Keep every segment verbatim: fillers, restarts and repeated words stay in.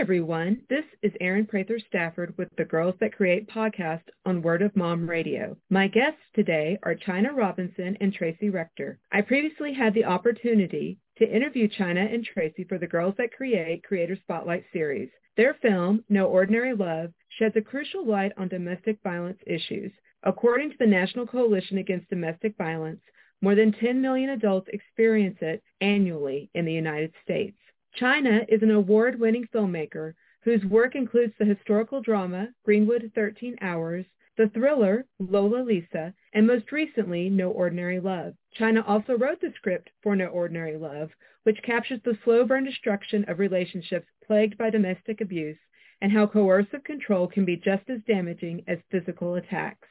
Everyone, this is Erin Prather-Stafford with the Girls That Create podcast on Word of Mom Radio. My guests today are Chyna Robinson and Tracy Rector. I previously had the opportunity to interview Chyna and Tracy for the Girls That Create Creator Spotlight series. Their film, No Ordinary Love, sheds a crucial light on domestic violence issues. According to the National Coalition Against Domestic Violence, more than ten million adults experience it annually in the United States. Chyna is an award-winning filmmaker whose work includes the historical drama Greenwood thirteen hours, the thriller Lola Lisa, and most recently No Ordinary Love. Chyna also wrote the script for No Ordinary Love, which captures the slow burn destruction of relationships plagued by domestic abuse and how coercive control can be just as damaging as physical attacks.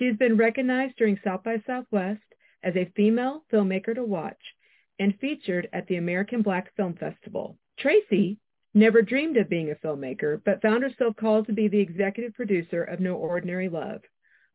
She has been recognized during South by Southwest as a female filmmaker to watch and featured at the American Black Film Festival. Tracy never dreamed of being a filmmaker, but found herself called to be the executive producer of No Ordinary Love.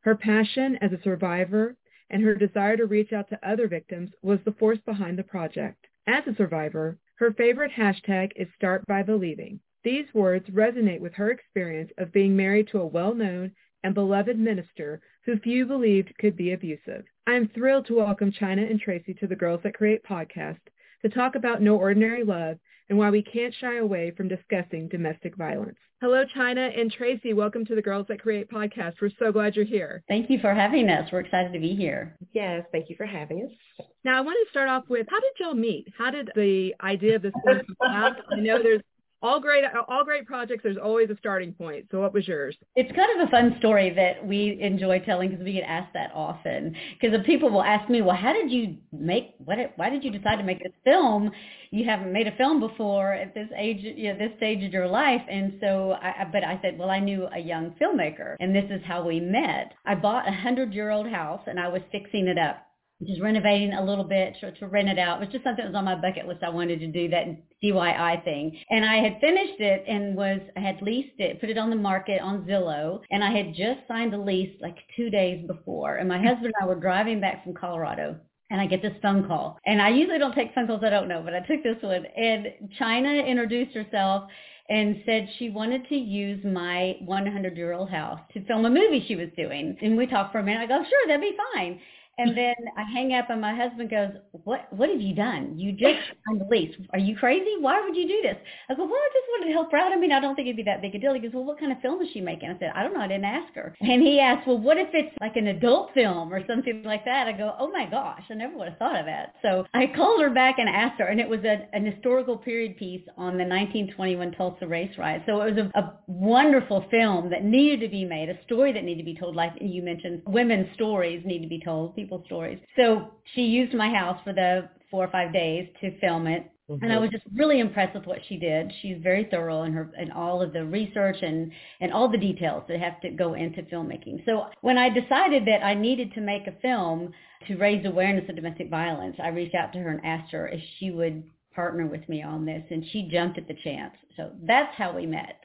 Her passion as a survivor and her desire to reach out to other victims was the force behind the project. As a survivor, her favorite hashtag is Start By Believing. These words resonate with her experience of being married to a well-known and beloved minister who few believed could be abusive. I am thrilled to welcome Chyna and Tracy to the Girls That Create podcast to talk about No Ordinary Love and why we can't shy away from discussing domestic violence. Hello, Chyna and Tracy. Welcome to the Girls That Create podcast. We're so glad you're here. Thank you for having us. We're excited to be here. Yes, thank you for having us. Now, I want to start off with, how did y'all meet? How did the idea of this come about? I know there's All great, all great projects, there's always a starting point. So what was yours? It's kind of a fun story that we enjoy telling because we get asked that often. Because people will ask me, well, how did you make, what? why did you decide to make this film? You haven't made a film before at this age, you know, this stage of your life. And so, I, but I said, well, I knew a young filmmaker, and this is how we met. I bought a hundred-year-old house, and I was fixing it up. Just renovating a little bit to, to rent it out. It was just something that was on my bucket list. I wanted to do that D I Y thing. And I had finished it and was, I had leased it, put it on the market on Zillow. And I had just signed the lease like two days before. And my husband and I were driving back from Colorado. And I get this phone call. And I usually don't take phone calls I don't know, but I took this one. And Chyna introduced herself and said she wanted to use my hundred-year-old house to film a movie she was doing. And we talked for a minute. I go, sure, that'd be fine. And then I hang up, and my husband goes, what What have you done? You just signed the lease. Are you crazy? Why would you do this? I go, well, I just wanted to help her out. I mean, I don't think it'd be that big a deal. He goes, well, what kind of film is she making? I said, I don't know. I didn't ask her. And he asked, well, what if it's like an adult film or something like that? I go, oh, my gosh. I never would have thought of that. So I called her back and asked her, and it was a, an historical period piece on the nineteen twenty-one Tulsa race riot. So it was a, a wonderful film that needed to be made, a story that needed to be told. Like you mentioned, women's stories need to be told. People's stories. So she used my house for the four or five days to film it. Mm-hmm. And I was just really impressed with what she did. She's very thorough in her in all of the research and, and all the details that have to go into filmmaking. So when I decided that I needed to make a film to raise awareness of domestic violence, I reached out to her and asked her if she would partner with me on this. And she jumped at the chance. So that's how we met.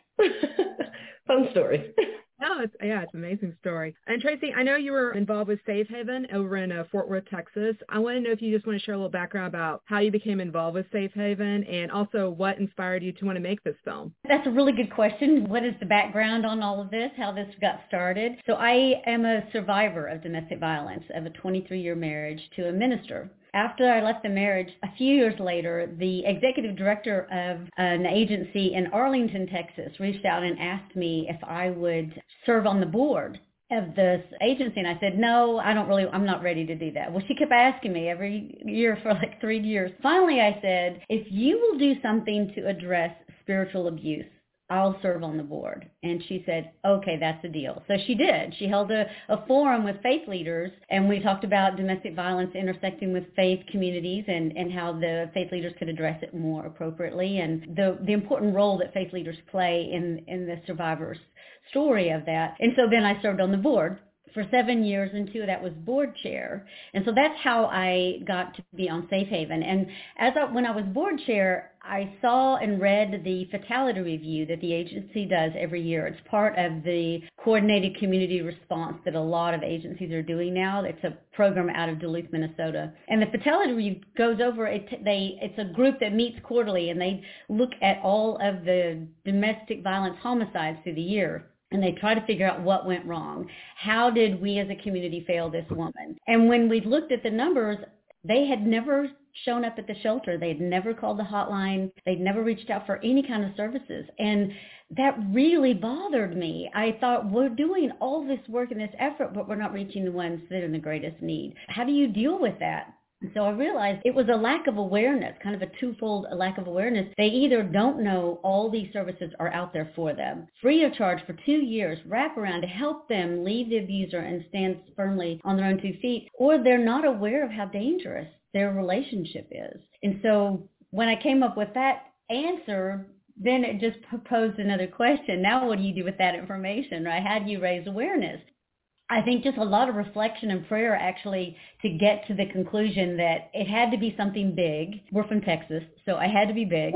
Fun story. Oh, it's, yeah, it's an amazing story. And Tracy, I know you were involved with Safe Haven over in uh, Fort Worth, Texas. I want to know if you just want to share a little background about how you became involved with Safe Haven and also what inspired you to want to make this film. That's a really good question. What is the background on all of this, how this got started? So I am a survivor of domestic violence of a twenty-three-year marriage to a minister. After I left the marriage, a few years later, the executive director of an agency in Arlington, Texas, reached out and asked me if I would serve on the board of this agency. And I said, no, I don't really, I'm not ready to do that. Well, she kept asking me every year for like three years. Finally, I said, if you will do something to address spiritual abuse, I'll serve on the board. And she said, okay, that's a deal. So she did. She held a, a forum with faith leaders, and we talked about domestic violence intersecting with faith communities and, and how the faith leaders could address it more appropriately and the, the important role that faith leaders play in, in the survivor's story of that. And so then I served on the board for seven years, and two of that was board chair. And so that's how I got to be on Safe Haven. And as I, when I was board chair, I saw and read the fatality review that the agency does every year. It's part of the coordinated community response that a lot of agencies are doing now. It's a program out of Duluth, Minnesota. And the fatality review goes over, it, they, it's a group that meets quarterly, and they look at all of the domestic violence homicides through the year. And they try to figure out what went wrong. How did we as a community fail this woman? And when we looked at the numbers, they had never shown up at the shelter. They had never called the hotline. They'd never reached out for any kind of services. And that really bothered me. I thought, we're doing all this work and this effort, but we're not reaching the ones that are in the greatest need. How do you deal with that? So I realized it was a lack of awareness, kind of a twofold lack of awareness. They either don't know all these services are out there for them, free of charge for two years, wraparound to help them leave the abuser and stand firmly on their own two feet, or they're not aware of how dangerous their relationship is. And so when I came up with that answer, then it just posed another question. Now what do you do with that information, right? How do you raise awareness? I think just a lot of reflection and prayer actually to get to the conclusion that it had to be something big. We're from Texas, so I had to be big.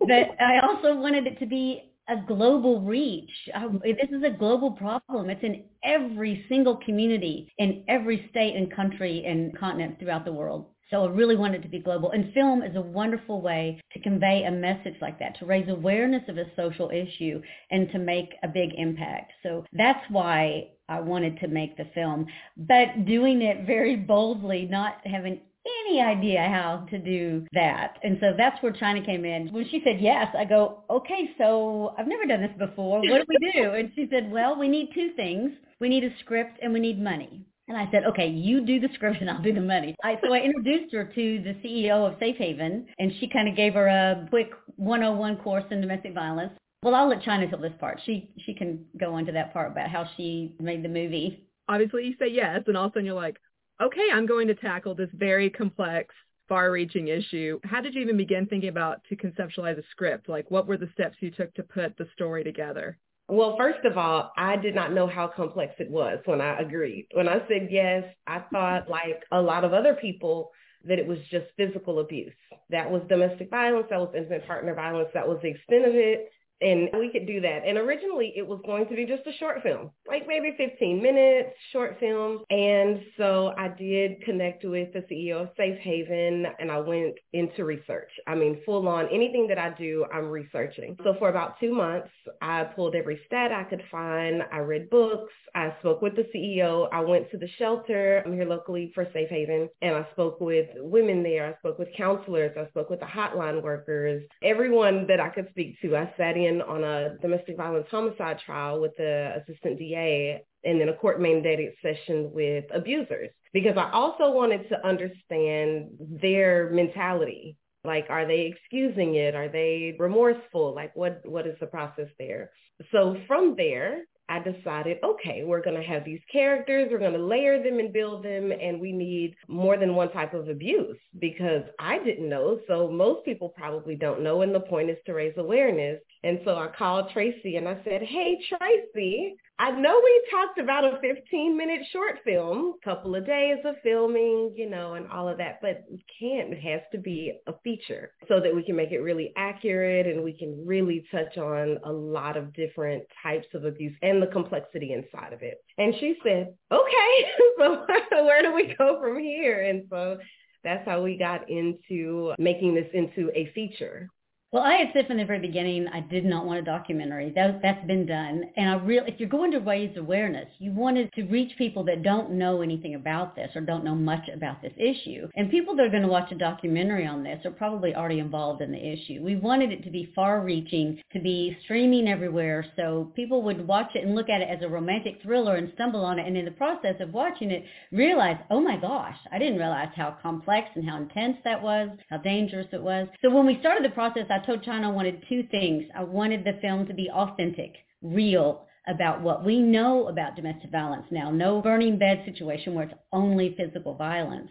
But I also wanted it to be a global reach. I, this is a global problem. It's in every single community, in every state and country and continent throughout the world. So I really wanted it to be global. And film is a wonderful way to convey a message like that, to raise awareness of a social issue and to make a big impact. So that's why I wanted to make the film, but doing it very boldly, not having any idea how to do that. And so that's where Chyna came in. When she said yes, I go, okay, so I've never done this before. What do we do? And she said, well, we need two things. We need a script and we need money. And I said, okay, you do the script and I'll do the money. I, so I introduced her to the C E O of Safe Haven, and she kind of gave her a quick one oh one course in domestic violence. Well, I'll let Chyna tell this part. She she can go into that part about how she made the movie. Obviously, you say yes, and all of a sudden you're like, okay, I'm going to tackle this very complex, far-reaching issue. How did you even begin thinking about to conceptualize a script? Like, what were the steps you took to put the story together? Well, first of all, I did not know how complex it was when I agreed. When I said yes, I thought, like a lot of other people, that it was just physical abuse. That was domestic violence. That was intimate partner violence. That was the extent of it. And we could do that. And originally it was going to be just a short film, like maybe fifteen minutes, short film. And so I did connect with the C E O of Safe Haven, and I went into research. I mean, full on, anything that I do, I'm researching. So for about two months, I pulled every stat I could find. I read books. I spoke with the C E O. I went to the shelter. I'm here locally for Safe Haven. And I spoke with women there. I spoke with counselors. I spoke with the hotline workers, everyone that I could speak to. I sat in on a domestic violence homicide trial with the assistant D A, and then a court mandated session with abusers, because I also wanted to understand their mentality. Like, are they excusing it? Are they remorseful? Like, what, what is the process there? So from there, I decided, okay, we're going to have these characters, we're going to layer them and build them, and we need more than one type of abuse, because I didn't know, so most people probably don't know, and the point is to raise awareness. And so I called Tracy and I said, hey, Tracy, I know we talked about a fifteen-minute short film, couple of days of filming, you know, and all of that, but we can't. It has to be a feature so that we can make it really accurate and we can really touch on a lot of different types of abuse and the complexity inside of it. And she said, okay, so where do we go from here? And so that's how we got into making this into a feature. Well, I had said from the very beginning, I did not want a documentary. That, that's been done. And I really, if you're going to raise awareness, you wanted to reach people that don't know anything about this or don't know much about this issue. And people that are going to watch a documentary on this are probably already involved in the issue. We wanted it to be far-reaching, to be streaming everywhere, so people would watch it and look at it as a romantic thriller and stumble on it. And in the process of watching it, realize, oh my gosh, I didn't realize how complex and how intense that was, how dangerous it was. So when we started the process, I I told Chyna I wanted two things. I wanted the film to be authentic, real, about what we know about domestic violence now. No burning bed situation where it's only physical violence.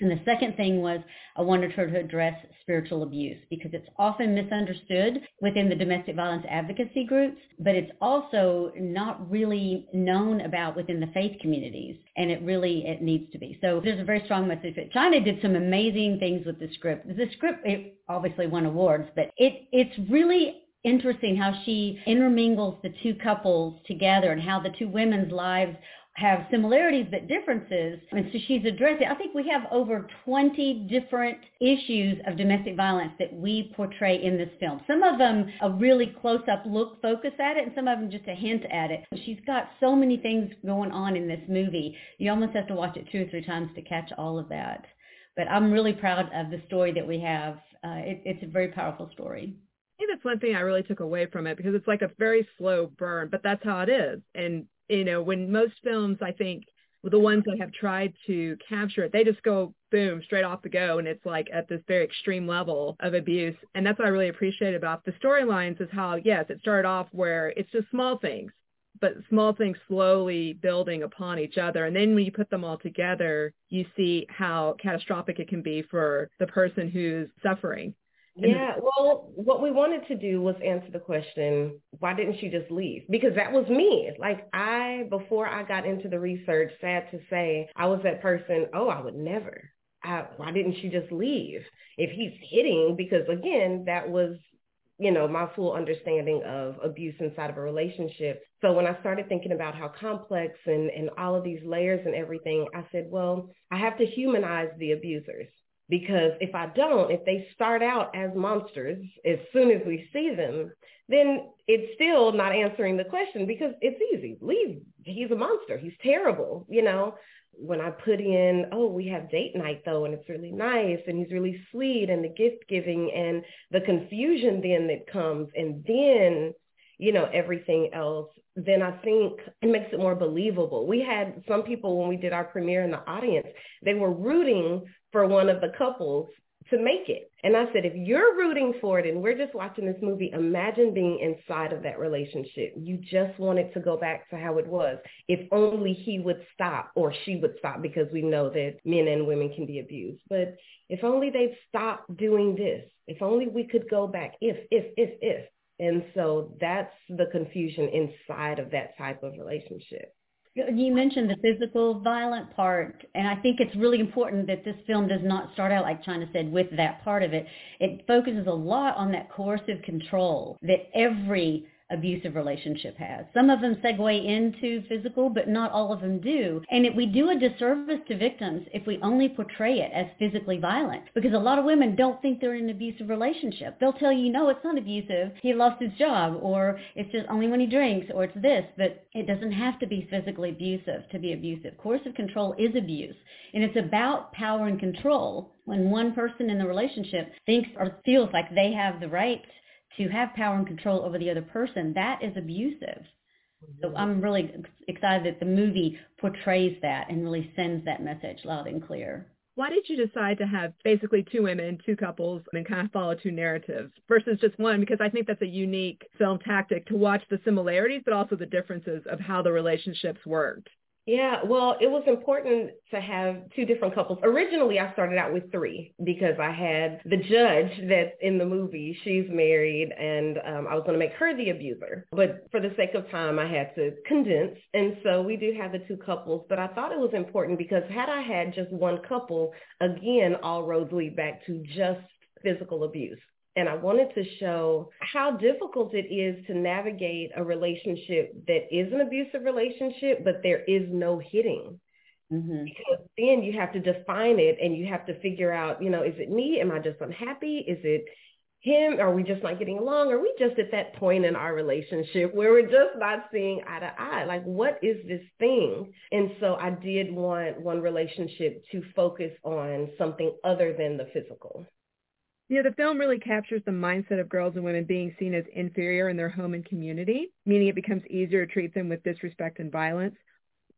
And the second thing was I wanted her to address spiritual abuse, because it's often misunderstood within the domestic violence advocacy groups, but it's also not really known about within the faith communities, and it really, it needs to be. So there's a very strong message. But Chyna did some amazing things with the script. The script, it obviously won awards, but it it's really interesting how she intermingles the two couples together and how the two women's lives have similarities but differences. And so she's addressed it. I think we have over twenty different issues of domestic violence that we portray in this film. Some of them a really close-up look, focus at it, and some of them just a hint at it. She's got so many things going on in this movie. You almost have to watch it two or three times to catch all of that. But I'm really proud of the story that we have. Uh, it, it's a very powerful story. I think that's one thing I really took away from it, because it's like a very slow burn, but that's how it is. And you know, when most films, I think, the ones that have tried to capture it, they just go, boom, straight off the go. And it's like at this very extreme level of abuse. And that's what I really appreciate about the storylines, is how, yes, it started off where it's just small things, but small things slowly building upon each other. And then when you put them all together, you see how catastrophic it can be for the person who's suffering. Yeah, well, what we wanted to do was answer the question, why didn't she just leave? Because that was me. Like I, before I got into the research, sad to say, I was that person, oh, I would never. I, why didn't she just leave? If he's hitting, because again, that was, you know, my full understanding of abuse inside of a relationship. So when I started thinking about how complex and, and all of these layers and everything, I said, well, I have to humanize the abusers. Because if I don't, if they start out as monsters as soon as we see them, then it's still not answering the question, because it's easy. Leave. He's a monster. He's terrible. You know, when I put in, oh, we have date night, though, and it's really nice, and he's really sweet, and the gift giving and the confusion then that comes, and then, you know, everything else, then I think it makes it more believable. We had some people, when we did our premiere in the audience, they were rooting for one of the couples to make it. And I said, if you're rooting for it and we're just watching this movie, imagine being inside of that relationship. You just want it to go back to how it was. If only he would stop, or she would stop, because we know that men and women can be abused. But if only they'd stop doing this, if only we could go back, if, if, if, if. And so that's the confusion inside of that type of relationship. You mentioned the physical violent part, and I think it's really important that this film does not start out, like Chyna said, with that part of it. It focuses a lot on that coercive control that every abusive relationship has. Some of them segue into physical, but not all of them do. And if we do a disservice to victims if we only portray it as physically violent, because a lot of women don't think they're in an abusive relationship. They'll tell you, no, it's not abusive. He lost his job, or it's just only when he drinks, or it's this, but it doesn't have to be physically abusive to be abusive. Coercive control is abuse, and it's about power and control. When one person in the relationship thinks or feels like they have the right to have power and control over the other person, that is abusive. So I'm really excited that the movie portrays that and really sends that message loud and clear. Why did you decide to have basically two women, two couples, and kind of follow two narratives versus just one? Because I think that's a unique film tactic, to watch the similarities, but also the differences of how the relationships worked. Yeah, well, it was important to have two different couples. Originally, I started out with three, because I had the judge that's in the movie. She's married, and um, I was going to make her the abuser. But for the sake of time, I had to condense. And so we do have the two couples. But I thought it was important, because had I had just one couple, again, all roads lead back to just physical abuse. And I wanted to show how difficult it is to navigate a relationship that is an abusive relationship, but there is no hitting. Mm-hmm. Because then you have to define it, and you have to figure out, you know, is it me? Am I just unhappy? Is it him? Are we just not getting along? Are we just at that point in our relationship where we're just not seeing eye to eye? Like, what is this thing? And so I did want one relationship to focus on something other than the physical. You know, the film really captures the mindset of girls and women being seen as inferior in their home and community, meaning it becomes easier to treat them with disrespect and violence.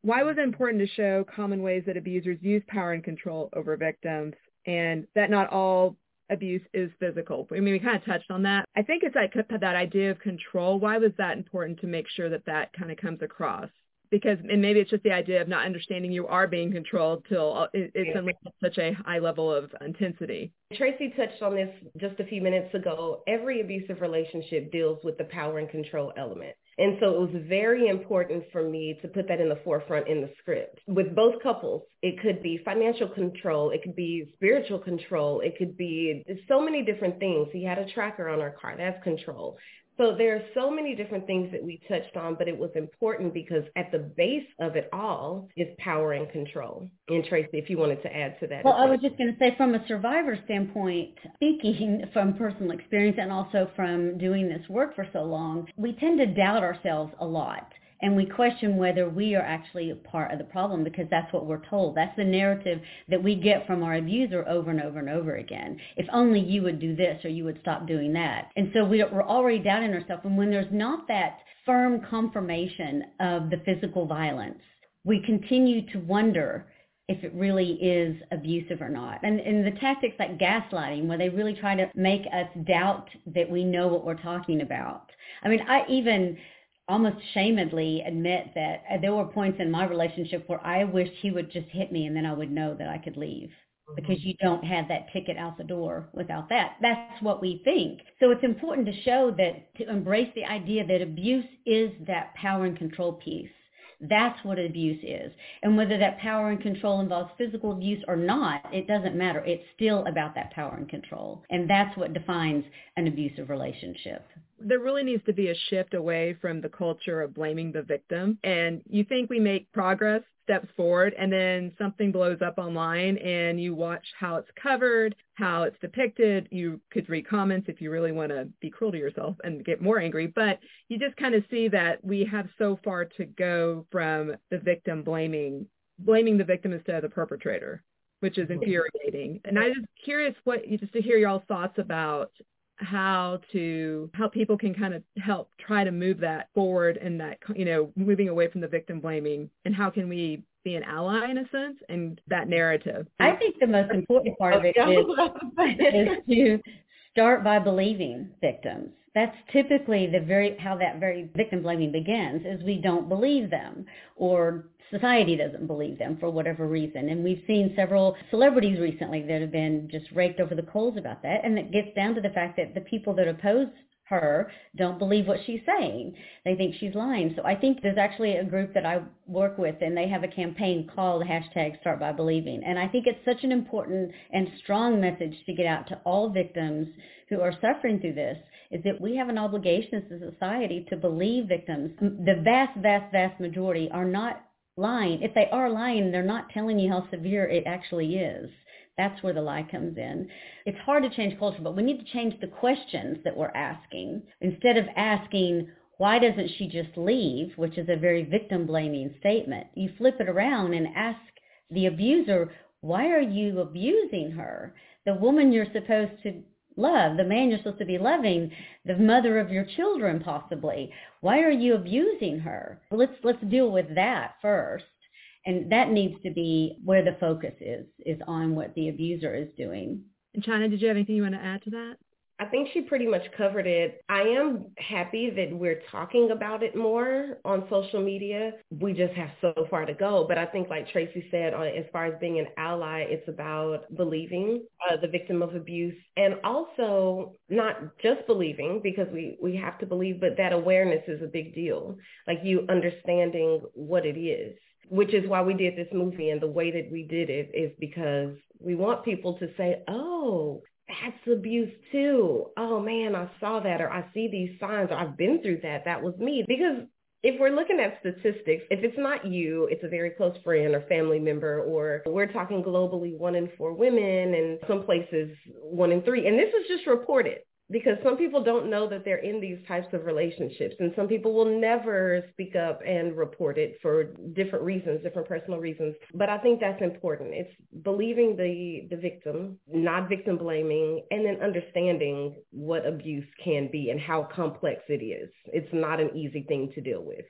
Why was it important to show common ways that abusers use power and control over victims, and that not all abuse is physical? I mean, we kind of touched on that. I think it's like that idea of control. Why was that important to make sure that that kind of comes across? because, and maybe it's just the idea of not understanding you are being controlled till it's unleashed at such a high level of intensity. Tracy touched on this just a few minutes ago. Every abusive relationship deals with the power and control element. And so it was very important for me to put that in the forefront in the script. With both couples, it could be financial control, it could be spiritual control, it could be so many different things. He had a tracker on our car, that's control. So there are so many different things that we touched on, but it was important because at the base of it all is power and control. And Tracy, if you wanted to add to that. Well, I was just going to say from a survivor standpoint, speaking from personal experience and also from doing this work for so long, we tend to doubt ourselves a lot. And we question whether we are actually a part of the problem because that's what we're told. That's the narrative that we get from our abuser over and over and over again. If only you would do this or you would stop doing that. And so we, we're already doubting ourselves. And when there's not that firm confirmation of the physical violence, we continue to wonder if it really is abusive or not. And, and the tactics like gaslighting, where they really try to make us doubt that we know what we're talking about. I mean, I even... almost shamedly admit that there were points in my relationship where I wished he would just hit me and then I would know that I could leave, because you don't have that ticket out the door without that. That's what we think. So it's important to show that, to embrace the idea that abuse is that power and control piece. That's what abuse is. And whether that power and control involves physical abuse or not, it doesn't matter. It's still about that power and control. And that's what defines an abusive relationship. There really needs to be a shift away from the culture of blaming the victim. And you think we make progress, steps forward, and then something blows up online and you watch how it's covered, how it's depicted. You could read comments if you really want to be cruel to yourself and get more angry, but you just kind of see that we have so far to go from the victim blaming, blaming the victim instead of the perpetrator, which is infuriating. And I'm just curious what you just to hear y'all's thoughts about how to, how people can kind of help try to move that forward, and that, you know, moving away from the victim blaming, and how can we be an ally in a sense and that narrative. I think the most important part of it is, is to start by believing victims. That's typically the very, how that very victim blaming begins, is we don't believe them, or society doesn't believe them for whatever reason. And we've seen several celebrities recently that have been just raked over the coals about that. And it gets down to the fact that the people that oppose her don't believe what she's saying. They think she's lying. So I think there's actually a group that I work with, and they have a campaign called hashtag Start By Believing. And I think it's such an important and strong message to get out to all victims who are suffering through this, is that we have an obligation as a society to believe victims. The vast, vast, vast majority are not lying. If they are lying, they're not telling you how severe it actually is. That's where the lie comes in. It's hard to change culture, but we need to change the questions that we're asking. Instead of asking, why doesn't she just leave, which is a very victim-blaming statement, you flip it around and ask the abuser, why are you abusing her? The woman you're supposed to love, the man you're supposed to be loving, the mother of your children possibly. Why are you abusing her? Well, let's let's deal with that first. And that needs to be where the focus is, is on what the abuser is doing. And Chyna, did you have anything you want to add to that? I think she pretty much covered it. I am happy that we're talking about it more on social media. We just have so far to go. But I think, like Tracy said, as far as being an ally, it's about believing uh, the victim of abuse, and also not just believing, because we, we have to believe, but that awareness is a big deal. Like you understanding what it is. Which is why we did this movie, and the way that we did it is because we want people to say, oh, that's abuse too. Oh man, I saw that, or I see these signs, or I've been through that. That was me. Because if we're looking at statistics, if it's not you, it's a very close friend or family member, or we're talking globally, one in four women, and some places one in three. And this is just reported. Because some people don't know that they're in these types of relationships, and some people will never speak up and report it for different reasons, different personal reasons. But I think that's important. It's believing the, the victim, not victim blaming, and then understanding what abuse can be and how complex it is. It's not an easy thing to deal with.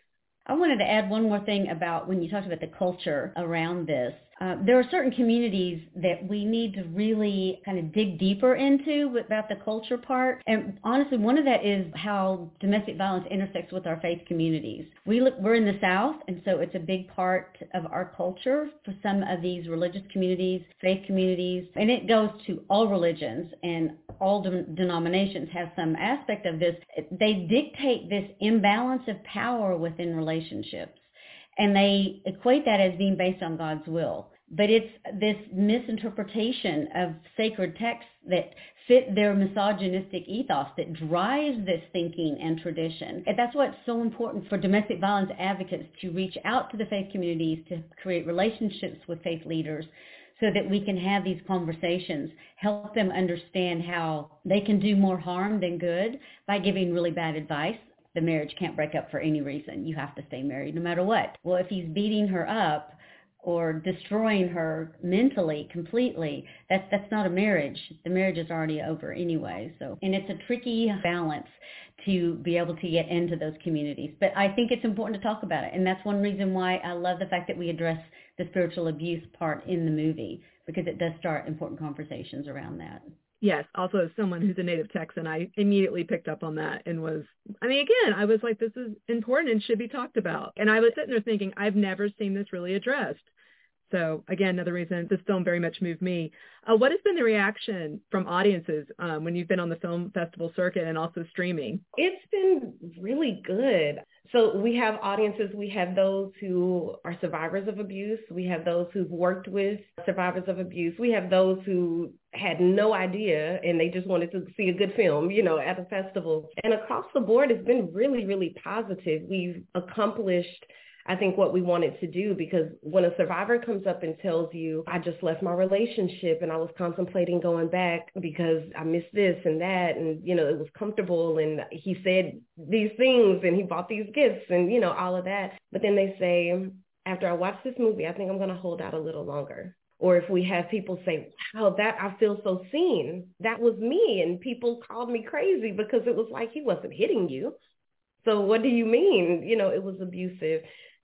I wanted to add one more thing about when you talked about the culture around this. Uh, there are certain communities that we need to really kind of dig deeper into about the culture part. And honestly, one of that is how domestic violence intersects with our faith communities. We look, we're in the South, and so it's a big part of our culture for some of these religious communities, faith communities, and it goes to all religions, and all de- denominations have some aspect of this. They dictate this imbalance of power within relationships. And they equate that as being based on God's will. But it's this misinterpretation of sacred texts that fit their misogynistic ethos that drives this thinking and tradition. And that's why it's so important for domestic violence advocates to reach out to the faith communities to create relationships with faith leaders so that we can have these conversations, help them understand how they can do more harm than good by giving really bad advice. The marriage can't break up for any reason. You have to stay married no matter what. Well, if he's beating her up or destroying her mentally completely, that's that's not a marriage. The marriage is already over anyway. So, and it's a tricky balance to be able to get into those communities. But I think it's important to talk about it. And that's one reason why I love the fact that we address the spiritual abuse part in the movie, because it does start important conversations around that. Yes, also as someone who's a native Texan, I immediately picked up on that and was, I mean, again, I was like, this is important and should be talked about. And I was sitting there thinking, I've never seen this really addressed. So again, another reason this film very much moved me. Uh, what has been the reaction from audiences um, when you've been on the film festival circuit and also streaming? It's been really good. So we have audiences, we have those who are survivors of abuse, we have those who've worked with survivors of abuse, we have those who had no idea and they just wanted to see a good film, you know, at the festival. And across the board, it's been really, really positive. We've accomplished, I think, what we wanted to do, because when a survivor comes up and tells you, I just left my relationship and I was contemplating going back because I missed this and that, and, you know, it was comfortable and he said these things and he bought these gifts and, you know, all of that. But then they say, after I watch this movie, I think I'm going to hold out a little longer. Or if we have people say, wow, that I feel so seen. That was me. And people called me crazy because it was like, he wasn't hitting you. So what do you mean? You know, it was abusive.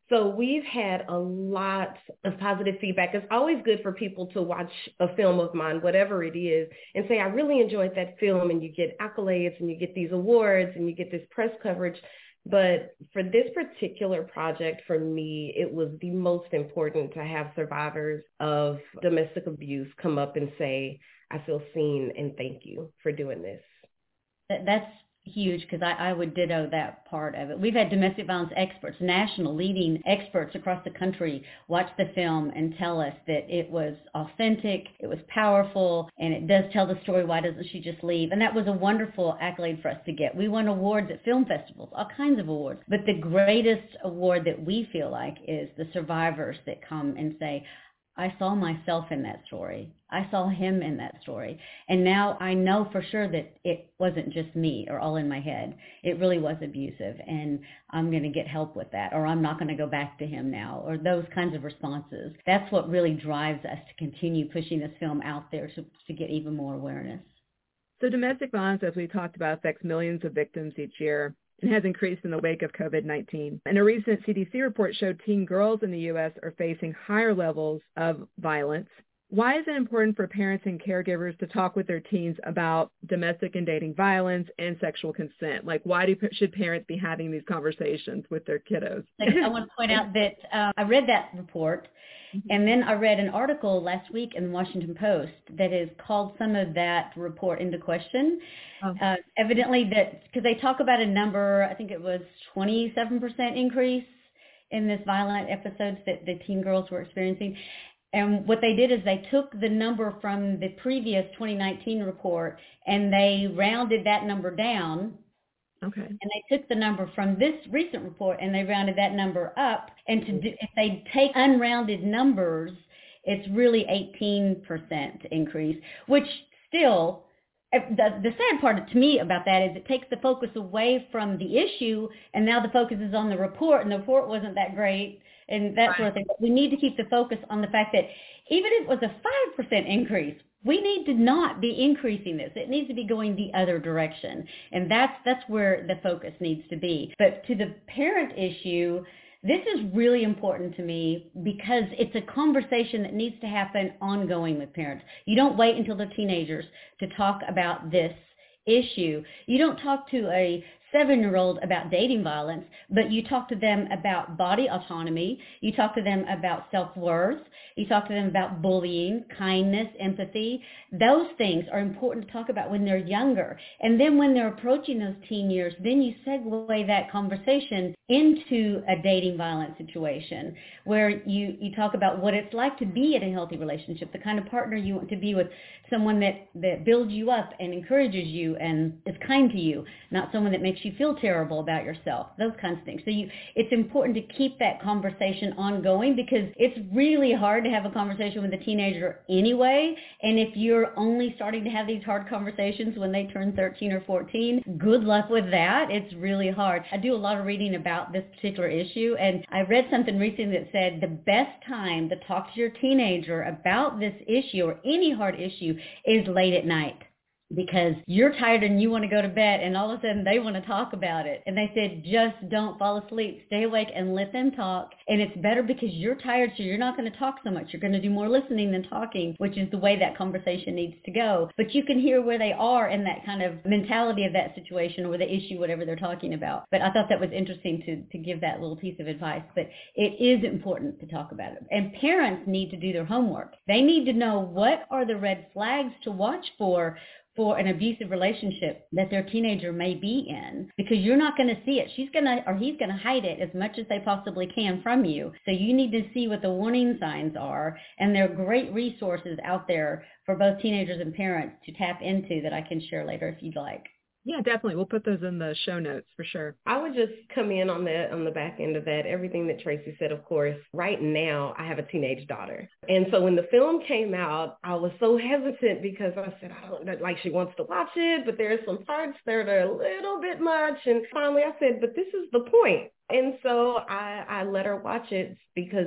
So we've had a lot of positive feedback. It's always good for people to watch a film of mine, whatever it is, and say, I really enjoyed that film, and you get accolades and you get these awards and you get this press coverage. But for this particular project, for me, it was the most important to have survivors of domestic abuse come up and say, I feel seen and thank you for doing this. That's huge, because I, I would ditto that part of it. We've had domestic violence experts, national leading experts across the country, watch the film and tell us that it was authentic, it was powerful, and it does tell the story. Why doesn't she just leave? And that was a wonderful accolade for us to get. We won awards at film festivals, all kinds of awards. But the greatest award that we feel like is the survivors that come and say, I saw myself in that story. I saw him in that story. And now I know for sure that it wasn't just me or all in my head. It really was abusive, and I'm going to get help with that, or I'm not going to go back to him now, or those kinds of responses. That's what really drives us to continue pushing this film out there to, to get even more awareness. So domestic violence, as we talked about, affects millions of victims each year and has increased in the wake of covid nineteen. And a recent C D C report showed teen girls in the U S are facing higher levels of violence. Why is it important for parents and caregivers to talk with their teens about domestic and dating violence and sexual consent? Like, why do should parents be having these conversations with their kiddos? I want to point out that uh, I read that report, and then I read an article last week in the Washington Post that has called some of that report into question. Oh. Uh, evidently that, because they talk about a number, I think it was twenty-seven percent increase in this violent episodes that the teen girls were experiencing. And what they did is they took the number from the previous twenty nineteen report and they rounded that number down. Okay. And they took the number from this recent report and they rounded that number up. And to do, if they take unrounded numbers, it's really eighteen percent increase, which still, the, the sad part to me about that is it takes the focus away from the issue, and now the focus is on the report, and the report wasn't that great. And that sort of thing. But we need to keep the focus on the fact that even if it was a five percent increase, we need to not be increasing this. It needs to be going the other direction. And that's that's where the focus needs to be. But to the parent issue, This is really important to me because it's a conversation that needs to happen ongoing with parents. You don't wait until they're teenagers to talk about this issue. You don't talk to a seven-year-old about dating violence, but you talk to them about body autonomy. You talk to them about self-worth. You talk to them about bullying, kindness, empathy. Those things are important to talk about when they're younger. And then when they're approaching those teen years, then you segue that conversation into a dating violence situation where you, you talk about what it's like to be in a healthy relationship, the kind of partner you want to be with, someone that, that builds you up and encourages you and is kind to you, not someone that makes you feel terrible about yourself, those kinds of things. So you, it's important to keep that conversation ongoing because it's really hard to have a conversation with a teenager anyway. And if you're only starting to have these hard conversations when they turn thirteen or fourteen, good luck with that. It's really hard. I do a lot of reading about this particular issue, and I read something recently that said the best time to talk to your teenager about this issue or any hard issue is late at night, because you're tired and you want to go to bed, and all of a sudden they want to talk about it. And they said, just don't fall asleep. Stay awake and let them talk. And it's better because you're tired, so you're not going to talk so much. You're going to do more listening than talking, which is the way that conversation needs to go. But you can hear where they are in that kind of mentality of that situation or the issue, whatever they're talking about. But I thought that was interesting to, to give that little piece of advice. But it is important to talk about it. And parents need to do their homework. They need to know what are the red flags to watch for for an abusive relationship that their teenager may be in, because you're not going to see it. She's going to, or he's going to hide it as much as they possibly can from you. So you need to see what the warning signs are, and there are great resources out there for both teenagers and parents to tap into that I can share later if you'd like. Yeah, definitely. We'll put those in the show notes for sure. I would just come in on the on the back end of that. Everything that Tracy said, of course, right now I have a teenage daughter. And so when the film came out, I was so hesitant because I said, I don't know, like she wants to watch it, but there are some parts that are a little bit much. And finally I said, but this is the point. And so I, I let her watch it because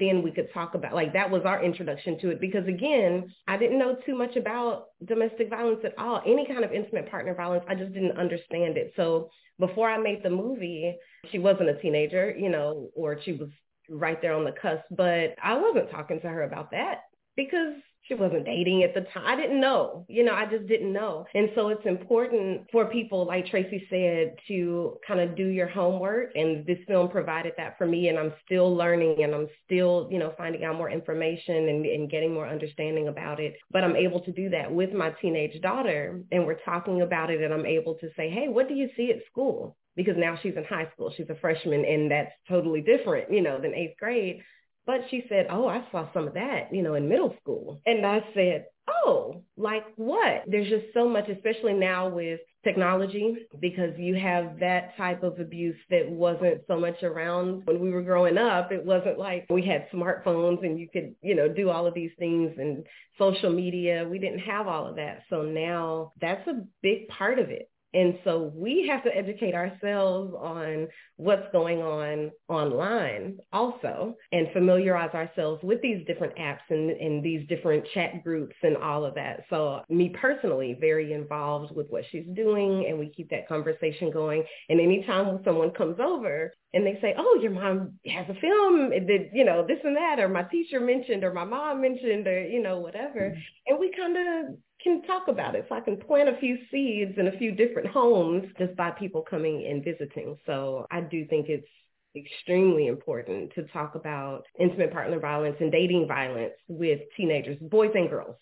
then we could talk about, like, that was our introduction to it. Because again, I didn't know too much about domestic violence at all, any kind of intimate partner violence. I just didn't understand it. So before I made the movie, she wasn't a teenager, you know, or she was right there on the cusp, but I wasn't talking to her about that because she wasn't dating at the time. I didn't know, you know, I just didn't know. And so it's important for people, like Tracy said, to kind of do your homework. And this film provided that for me. And I'm still learning, and I'm still, you know, finding out more information and, and getting more understanding about it. But I'm able to do that with my teenage daughter. And we're talking about it, and I'm able to say, hey, what do you see at school? Because now she's in high school. She's a freshman, and that's totally different, you know, than eighth grade. But she said, oh, I saw some of that, you know, in middle school. And I said, oh, like what? There's just so much, especially now with technology, because you have that type of abuse that wasn't so much around when we were growing up. It wasn't like we had smartphones and you could, you know, do all of these things, and social media. We didn't have all of that. So now that's a big part of it. And so we have to educate ourselves on what's going on online also, and familiarize ourselves with these different apps and, and these different chat groups and all of that. So me personally, very involved with what she's doing, and we keep that conversation going. And anytime someone comes over and they say, oh, your mom has a film that, you know, this and that, or my teacher mentioned, or my mom mentioned, or, you know, whatever. Mm-hmm. And we kind of can talk about it. So I can plant a few seeds in a few different homes just by people coming and visiting. So I do think it's extremely important to talk about intimate partner violence and dating violence with teenagers, boys and girls.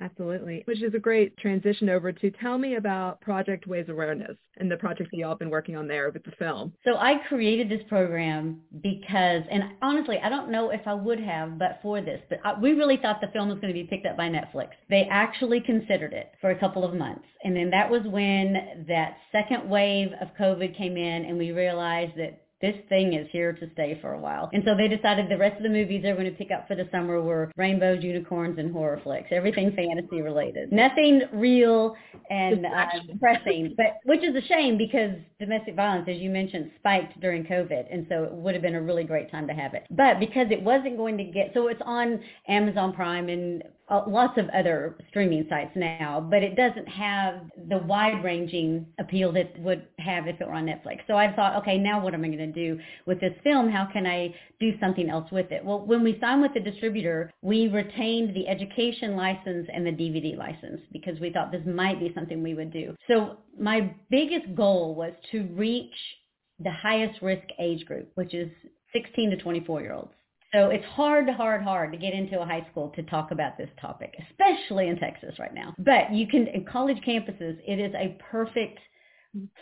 Absolutely, which is a great transition over to tell me about Project Waves Awareness and the project that y'all have been working on there with the film. So I created this program because, and honestly, I don't know if I would have, but for this, but I, we really thought the film was going to be picked up by Netflix. They actually considered it for a couple of months. And then that was when that second wave of COVID came in, and we realized that this thing is here to stay for a while. And so they decided the rest of the movies they're going to pick up for the summer were rainbows, unicorns, and horror flicks, everything fantasy related. Nothing real and uh, depressing, but which is a shame because domestic violence, as you mentioned, spiked during COVID. And so it would have been a really great time to have it. But because it wasn't going to get, so it's on Amazon Prime and uh, lots of other streaming sites now, but it doesn't have the wide-ranging appeal that it would have if it were on Netflix. So I thought, okay, now what am I going to do with this film? How can I do something else with it? Well, when we signed with the distributor, we retained the education license and the D V D license because we thought this might be something we would do. So my biggest goal was to reach the highest risk age group, which is sixteen to twenty-four year olds. So it's hard, hard, hard to get into a high school to talk about this topic, especially in Texas right now. But you can, in college campuses, it is a perfect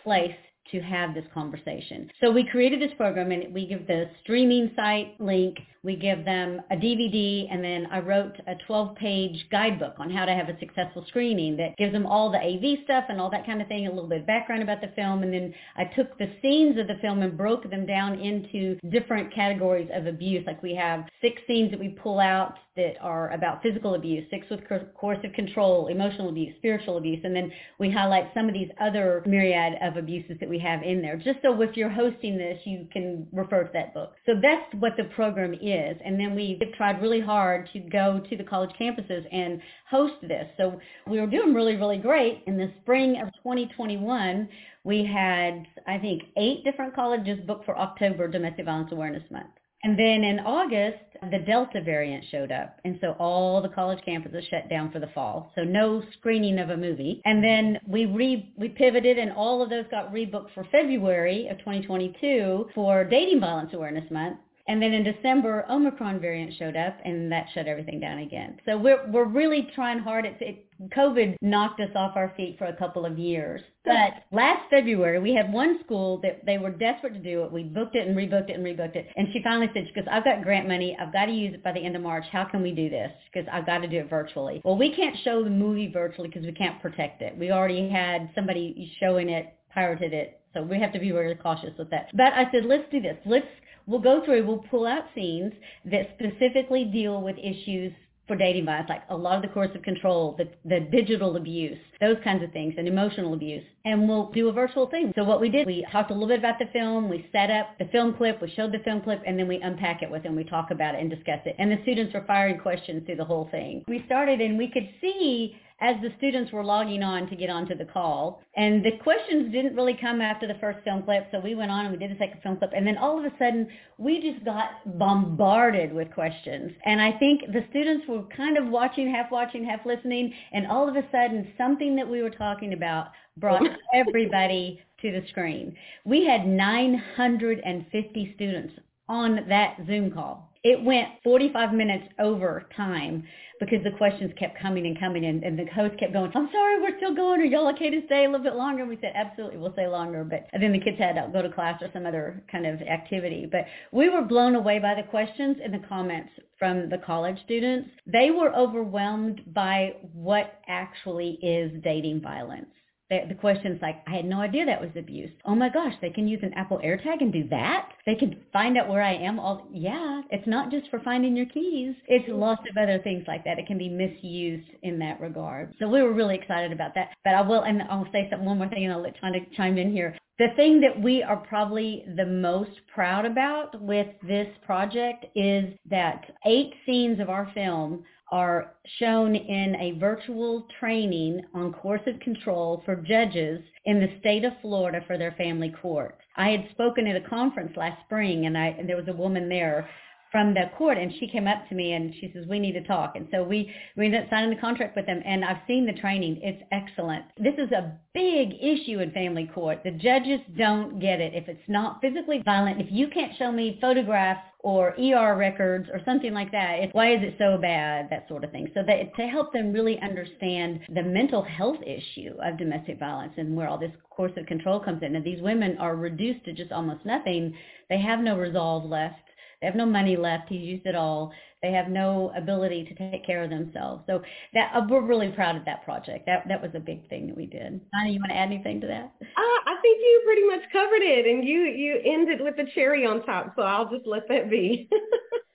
place to have this conversation. So we created this program, and we give the streaming site link, we give them a D V D, and then I wrote a twelve page guidebook on how to have a successful screening that gives them all the A V stuff and all that kind of thing, a little bit of background about the film. And then I took the scenes of the film and broke them down into different categories of abuse. Like we have six scenes that we pull out that are about physical abuse, six with coercive control, emotional abuse, spiritual abuse, and then we highlight some of these other myriad of abuses that we have in there, just so if you're hosting this, you can refer to that book. So that's what the program is. And then we've tried really hard to go to the college campuses and host this. So we were doing really, really great. In the spring of twenty twenty-one, we had, I think, eight different colleges booked for October Domestic Violence Awareness Month. And then in August, the Delta variant showed up. And so all the college campuses shut down for the fall. So no screening of a movie. And then we re, we pivoted, and all of those got rebooked for February of twenty twenty-two for Dating Violence Awareness Month. And then in December, Omicron variant showed up, and that shut everything down again. So we're we're really trying hard. It, it, COVID knocked us off our feet for a couple of years. But last February, we had one school that they were desperate to do it. We booked it and rebooked it and rebooked it. And she finally said, she goes, I've got grant money. I've got to use it by the end of March. How can we do this? Because I've got to do it virtually. Well, we can't show the movie virtually because we can't protect it. We already had somebody showing it, pirated it. So we have to be really cautious with that. But I said, let's do this. Let's We'll go through, we'll pull out scenes that specifically deal with issues for dating violence, like a lot of the coercive control, the, the digital abuse, those kinds of things, and emotional abuse, and we'll do a virtual thing. So what we did, we talked a little bit about the film, we set up the film clip, we showed the film clip, and then we unpack it with them, we talk about it and discuss it. And the students were firing questions through the whole thing. We started, and we could see as the students were logging on to get onto the call. And the questions didn't really come after the first film clip, so we went on and we did the second film clip. And then all of a sudden, we just got bombarded with questions. And I think the students were kind of watching, half watching, half listening. And all of a sudden, something that we were talking about brought everybody to the screen. We had nine hundred fifty students on that Zoom call. It went forty-five minutes over time because the questions kept coming and coming, and, and the host kept going, I'm sorry, we're still going. Are y'all okay to stay a little bit longer? And we said, absolutely, we'll stay longer. But and then the kids had to go to class or some other kind of activity. But we were blown away by the questions and the comments from the college students. They were overwhelmed by what actually is dating violence. The question's like, I had no idea that was abuse. Oh my gosh, they can use an Apple AirTag and do that? They can find out where I am? All Yeah, it's not just for finding your keys. It's lots of other things like that. It can be misused in that regard. So we were really excited about that. But I will, and I'll say something, one more thing, and I'll let Chyna chime in here. The thing that we are probably the most proud about with this project is that eight scenes of our film are shown in a virtual training on coercive control for judges in the state of Florida for their family court. I had spoken at a conference last spring, and, I, and there was a woman there from the court, and she came up to me and she says, we need to talk. And so we, we ended up signing the contract with them, and I've seen the training. It's excellent. This is a big issue in family court. The judges don't get it. If it's not physically violent, if you can't show me photographs or E R records or something like that, it's, why is it so bad, that sort of thing. So that, to help them really understand the mental health issue of domestic violence and where all this coercive control comes in. And these women are reduced to just almost nothing. They have no resolve left. They have no money left. He's used it all. They have no ability to take care of themselves. So that uh, we're really proud of that project. That that was a big thing that we did. Chyna, you want to add anything to that? Uh, I think you pretty much covered it, and you, you ended with the cherry on top, so I'll just let that be.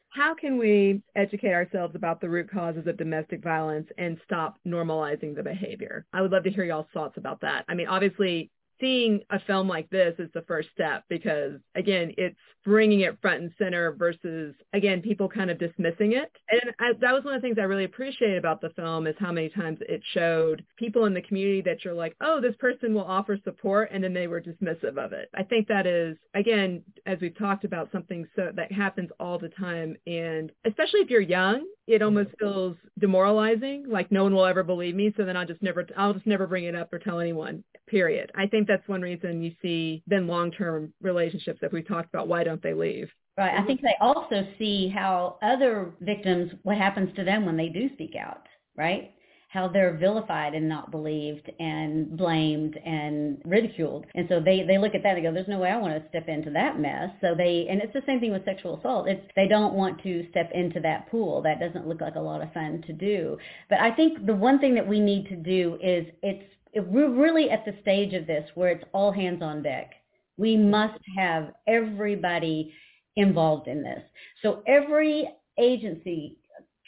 How can we educate ourselves about the root causes of domestic violence and stop normalizing the behavior? I would love to hear y'all's thoughts about that. I mean, obviously, seeing a film like this is the first step because, again, it's bringing it front and center versus, again, people kind of dismissing it. And I, that was one of the things I really appreciated about the film is how many times it showed people in the community that you're like, oh, this person will offer support, and then they were dismissive of it. I think that is, again, as we've talked about, something so that happens all the time. And especially if you're young, it almost feels demoralizing, like no one will ever believe me, so then I'll just never, I'll just never bring it up or tell anyone, period. I think that's one reason you see then long-term relationships that we've talked about, why don't they leave? Right. I think they also see how other victims, what happens to them when they do speak out, right? How they're vilified and not believed and blamed and ridiculed. And so they, they look at that and go, there's no way I want to step into that mess. So they, and it's the same thing with sexual assault. It's, they don't want to step into that pool. That doesn't look like a lot of fun to do. But I think the one thing that we need to do is it's, it, we're really at the stage of this where it's all hands on deck. We must have everybody involved in this. So every agency,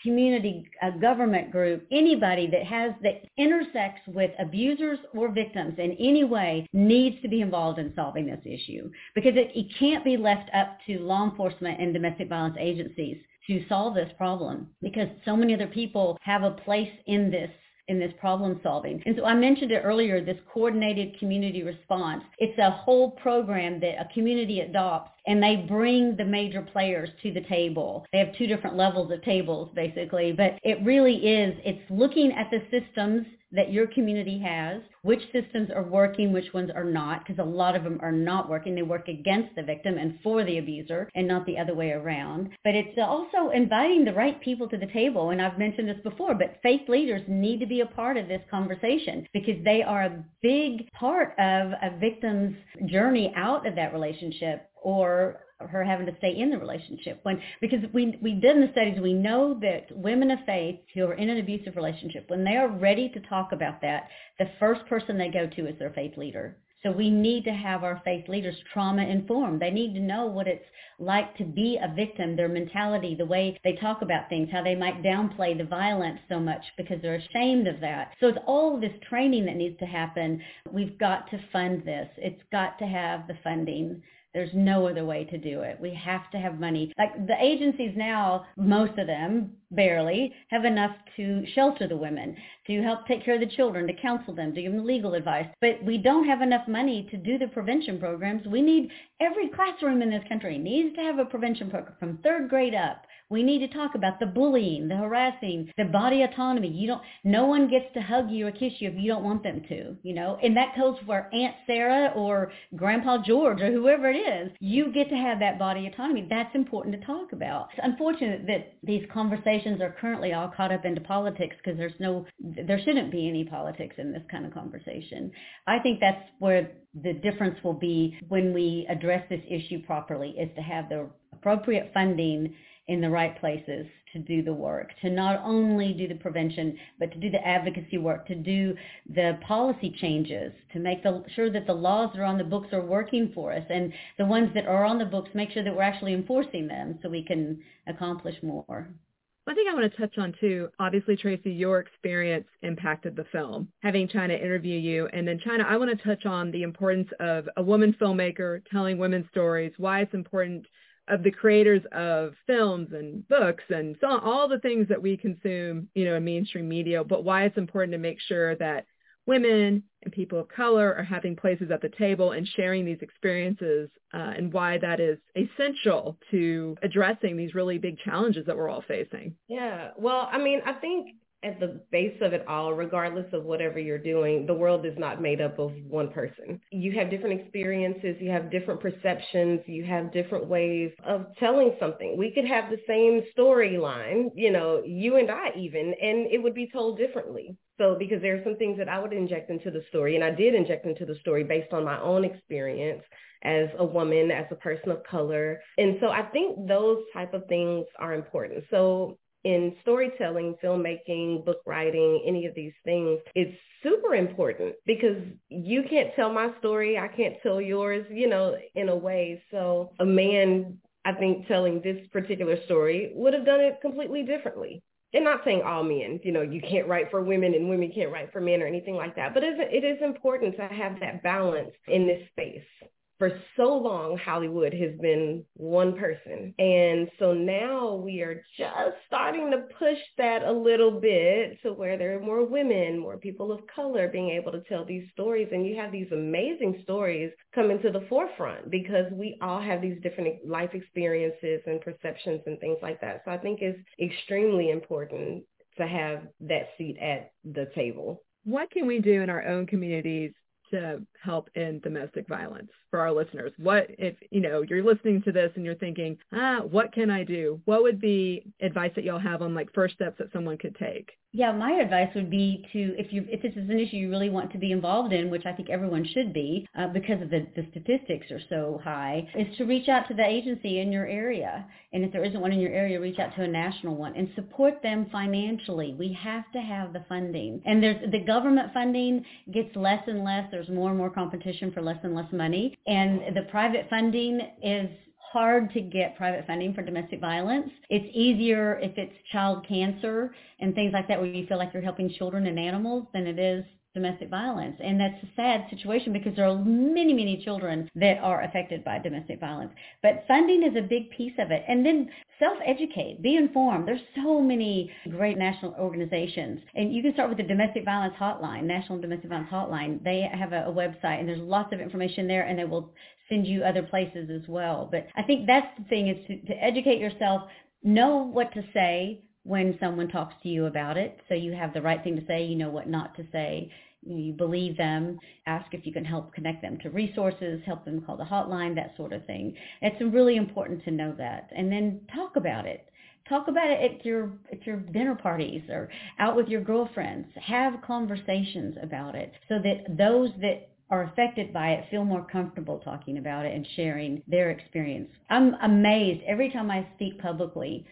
community, a government group, anybody that has, that intersects with abusers or victims in any way needs to be involved in solving this issue because it, it can't be left up to law enforcement and domestic violence agencies to solve this problem because so many other people have a place in this in this problem solving. And so I mentioned it earlier, this coordinated community response. It's a whole program that a community adopts and they bring the major players to the table. They have two different levels of tables basically, but it really is, it's looking at the systems that your community has, which systems are working, which ones are not, because a lot of them are not working. They work against the victim and for the abuser and not the other way around. But it's also inviting the right people to the table. And I've mentioned this before, but faith leaders need to be a part of this conversation because they are a big part of a victim's journey out of that relationship or her having to stay in the relationship. When, because we we did in the studies, we know that women of faith who are in an abusive relationship, when they are ready to talk about that, the first person they go to is their faith leader. So we need to have our faith leaders trauma-informed. They need to know what it's like to be a victim, their mentality, the way they talk about things, how they might downplay the violence so much because they're ashamed of that. So it's all this training that needs to happen. We've got to fund this. It's got to have the funding. There's no other way to do it. We have to have money. Like the agencies now, most of them barely have enough to shelter the women, to help take care of the children, to counsel them, to give them legal advice. But we don't have enough money to do the prevention programs. We need, every classroom in this country needs to have a prevention program from third grade up. We need to talk about the bullying, the harassing, the body autonomy. You don't, no one gets to hug you or kiss you if you don't want them to, you know, and that goes for Aunt Sarah or Grandpa George or whoever it is. You get to have that body autonomy. That's important to talk about. It's unfortunate that these conversations are currently all caught up into politics because there's no, there shouldn't be any politics in this kind of conversation. I think that's where the difference will be when we address this issue properly, is to have the appropriate funding in the right places to do the work, to not only do the prevention, but to do the advocacy work, to do the policy changes, to make the, sure that the laws that are on the books are working for us, and the ones that are on the books, make sure that we're actually enforcing them so we can accomplish more. One thing I want to touch on too, obviously, Tracy, your experience impacted the film, having Chyna interview you. And then Chyna, I want to touch on the importance of a woman filmmaker telling women's stories, why it's important of the creators of films and books and song, all the things that we consume, you know, in mainstream media, but why it's important to make sure that women and people of color are having places at the table and sharing these experiences, uh, and why that is essential to addressing these really big challenges that we're all facing. Yeah. Well, I mean, I think at the base of it all, regardless of whatever you're doing, the world is not made up of one person. You have different experiences, you have different perceptions, you have different ways of telling something. We could have the same storyline, you know, you and I even, and it would be told differently. So because there are some things that I would inject into the story, and I did inject into the story based on my own experience as a woman, as a person of color. And so I think those type of things are important. So in storytelling, filmmaking, book writing, any of these things, it's super important because you can't tell my story, I can't tell yours, you know, in a way. So a man, I think, telling this particular story would have done it completely differently. and not saying all men, you know, you can't write for women and women can't write for men or anything like that, but it is important to have that balance in this space. For so long, Hollywood has been one person. And so now we are just starting to push that a little bit to where there are more women, more people of color being able to tell these stories. And you have these amazing stories coming to the forefront because we all have these different life experiences and perceptions and things like that. So I think it's extremely important to have that seat at the table. What can we do in our own communities to help end domestic violence for our listeners? What if, you know, you're listening to this and you're thinking, ah, what can I do? What would be advice that y'all have on like first steps that someone could take? Yeah, my advice would be to, if you if this is an issue you really want to be involved in, which I think everyone should be uh, because of the, the statistics are so high, is to reach out to the agency in your area. And if there isn't one in your area, reach out to a national one and support them financially. We have to have the funding. And there's the government funding gets less and less. There's more and more competition for less and less money. And the private funding is hard to get private funding for domestic violence. It's easier if it's child cancer and things like that where you feel like you're helping children and animals than it is domestic violence. And that's a sad situation because there are many, many children that are affected by domestic violence. But funding is a big piece of it. And then self-educate, be informed. There's so many great national organizations. And you can start with the Domestic Violence Hotline, National Domestic Violence Hotline. They have a, a website and there's lots of information there and they will send you other places as well. But I think that's the thing is to, to educate yourself, know what to say when someone talks to you about it. So you have the right thing to say, you know what not to say. You believe them, ask if you can help connect them to resources, help them call the hotline, that sort of thing. It's really important to know that. And then talk about it. Talk about it at your at your dinner parties or out with your girlfriends. Have conversations about it so that those that are affected by it feel more comfortable talking about it and sharing their experience. I'm amazed every time I speak publicly,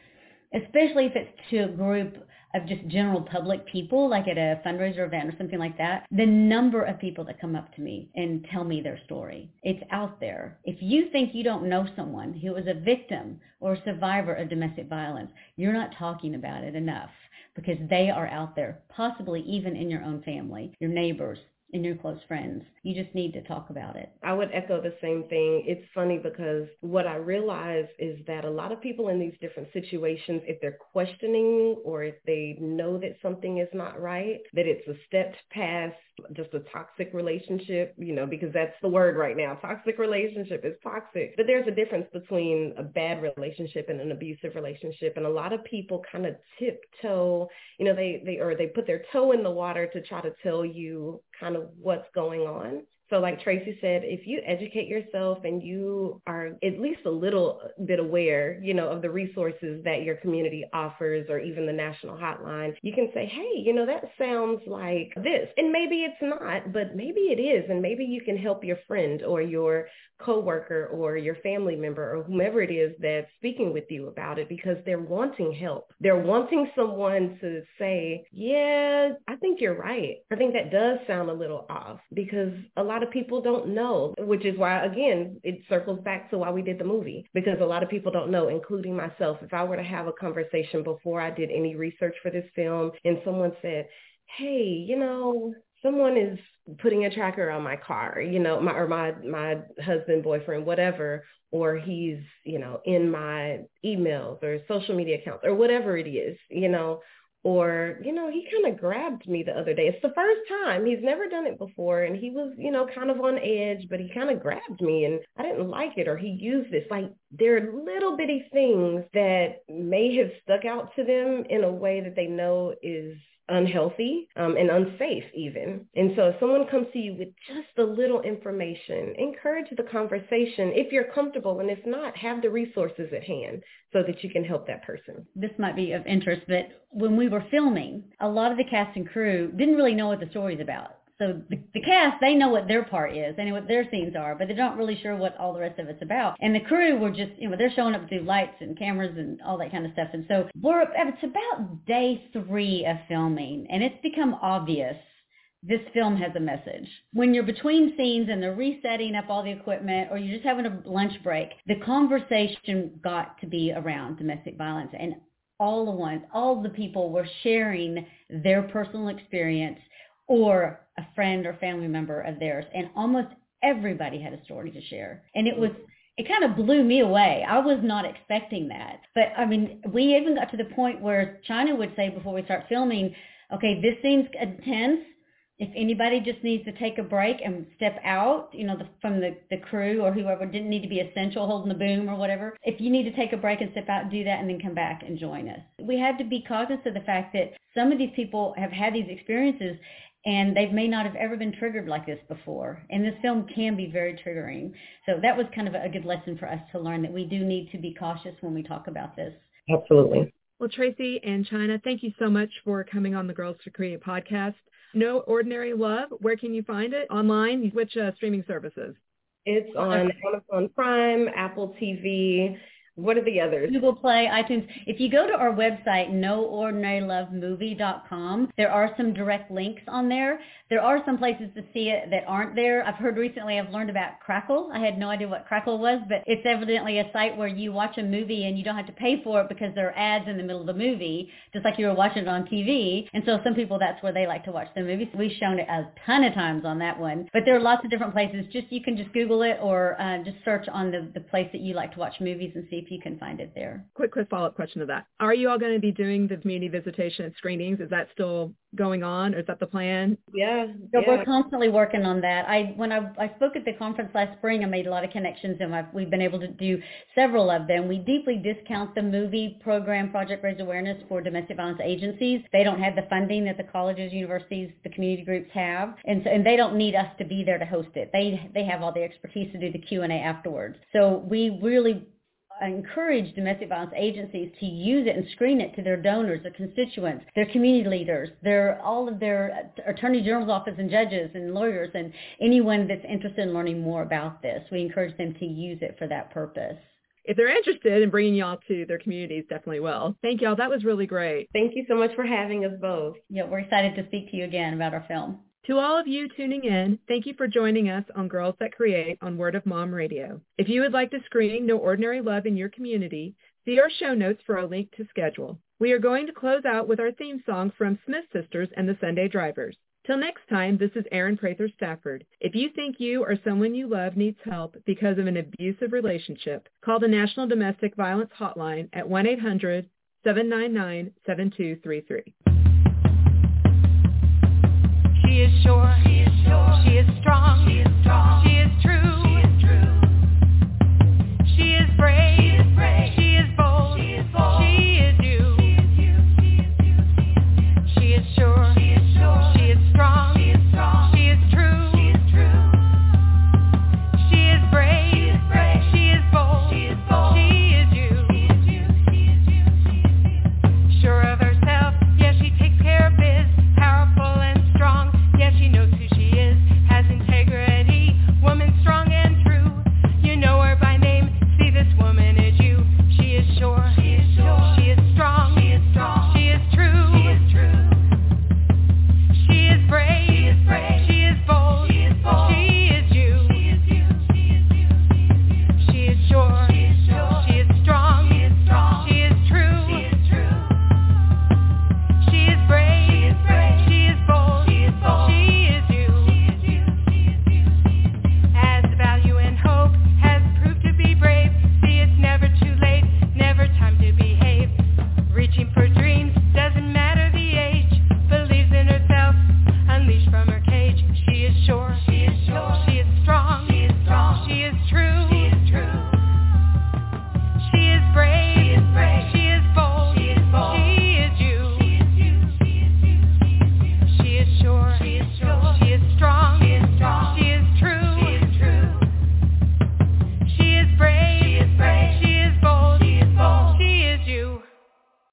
especially if it's to a group of just general public people, like at a fundraiser event or something like that, the number of people that come up to me and tell me their story. It's out there. If you think you don't know someone who was a victim or a survivor of domestic violence, you're not talking about it enough because they are out there, possibly even in your own family, your neighbors, and your close friends. You just need to talk about it. I would echo the same thing. It's funny because what I realize is that a lot of people in these different situations, if they're questioning or if they know that something is not right, that it's a step past just a toxic relationship, you know, because that's the word right now. Toxic relationship is toxic. But there's a difference between a bad relationship and an abusive relationship. And a lot of people kind of tiptoe, you know, they, they or they put their toe in the water to try to tell you kind of what's going on. So like Tracy said, if you educate yourself and you are at least a little bit aware, you know, of the resources that your community offers or even the national hotline, you can say, hey, you know, that sounds like this. And maybe it's not, but maybe it is. And maybe you can help your friend or your coworker or your family member or whomever it is that's speaking with you about it because they're wanting help. They're wanting someone to say, yeah, I think you're right. I think that does sound a little off because a lot A lot of people don't know, which is why, again, it circles back to why we did the movie, because a lot of people don't know, including myself. If I were to have a conversation before I did any research for this film and someone said, hey, you know, someone is putting a tracker on my car, you know, my or my my husband, boyfriend, whatever, or he's, you know, in my emails or social media accounts or whatever it is, you know, or, you know, he kind of grabbed me the other day. It's the first time. He's never done it before. And he was, you know, kind of on edge, but he kind of grabbed me and I didn't like it. Or he used this. Like, there are little bitty things that may have stuck out to them in a way that they know is unhealthy um, and unsafe even. And so if someone comes to you with just a little information, encourage the conversation if you're comfortable, and if not, have the resources at hand so that you can help that person. This might be of interest, but when we were filming, a lot of the cast and crew didn't really know what the story's about. So the, the cast, they know what their part is. They know what their scenes are, but they're not really sure what all the rest of it's about. And the crew were just, you know, they're showing up through lights and cameras and all that kind of stuff. And so we're, it's about day three of filming, and it's become obvious this film has a message. When you're between scenes and they're resetting up all the equipment or you're just having a lunch break, the conversation got to be around domestic violence. And all the ones, all the people were sharing their personal experience or a friend or family member of theirs. And almost everybody had a story to share. And it was, it kind of blew me away. I was not expecting that. But I mean, we even got to the point where Chyna would say before we start filming, okay, this seems intense. If anybody just needs to take a break and step out, you know, the, from the, the crew or whoever, didn't need to be essential holding the boom or whatever. If you need to take a break and step out, do that and then come back and join us. We had to be cognizant of the fact that some of these people have had these experiences and they may not have ever been triggered like this before. And this film can be very triggering. So that was kind of a good lesson for us to learn, that we do need to be cautious when we talk about this. Absolutely. Well, Tracy and Chyna, thank you so much for coming on the Girls to Create podcast. No Ordinary Love, where can you find it? Online, which uh, streaming services? It's on Amazon Prime, Apple T V. What are the others? Google Play, iTunes. If you go to our website, no ordinary love movie dot com, there are some direct links on there. There are some places to see it that aren't there. I've heard recently, I've learned about Crackle. I had no idea what Crackle was, but it's evidently a site where you watch a movie and you don't have to pay for it because there are ads in the middle of the movie, just like you were watching it on T V. And so some people, that's where they like to watch the movies. We've shown it a ton of times on that one. But there are lots of different places. Just you can just Google it or uh, just search on the, the place that you like to watch movies and see if you can find it there. Quick, quick follow-up question to that. Are you all going to be doing the community visitation and screenings? Is that still going on, or is that the plan? Yeah. So yeah. We're constantly working on that. I When I, I spoke at the conference last spring, I made a lot of connections, and I've, we've been able to do several of them. We deeply discount the movie program, Project Waves Awareness, for domestic violence agencies. They don't have the funding that the colleges, universities, the community groups have, and so, and they don't need us to be there to host it. They They have all the expertise to do the Q and A afterwards. So we really encourage domestic violence agencies to use it and screen it to their donors, their constituents, their community leaders, their all of their attorney general's office and judges and lawyers and anyone that's interested in learning more about this. We encourage them to use it for that purpose. If they're interested in bringing y'all to their communities, definitely will. Thank y'all. That was really great. Thank you so much for having us both. Yeah, we're excited to speak to you again about our film. To all of you tuning in, thank you for joining us on Girls That Create on Word of Mom Radio. If you would like to screen No Ordinary Love in your community, see our show notes for a link to schedule. We are going to close out with our theme song from Smith Sisters and the Sunday Drivers. Till next time, this is Erin Prather-Stafford. If you think you or someone you love needs help because of an abusive relationship, call the National Domestic Violence Hotline at one eight hundred seven nine nine seven two three three. She is sure, she is sure, she is strong, she is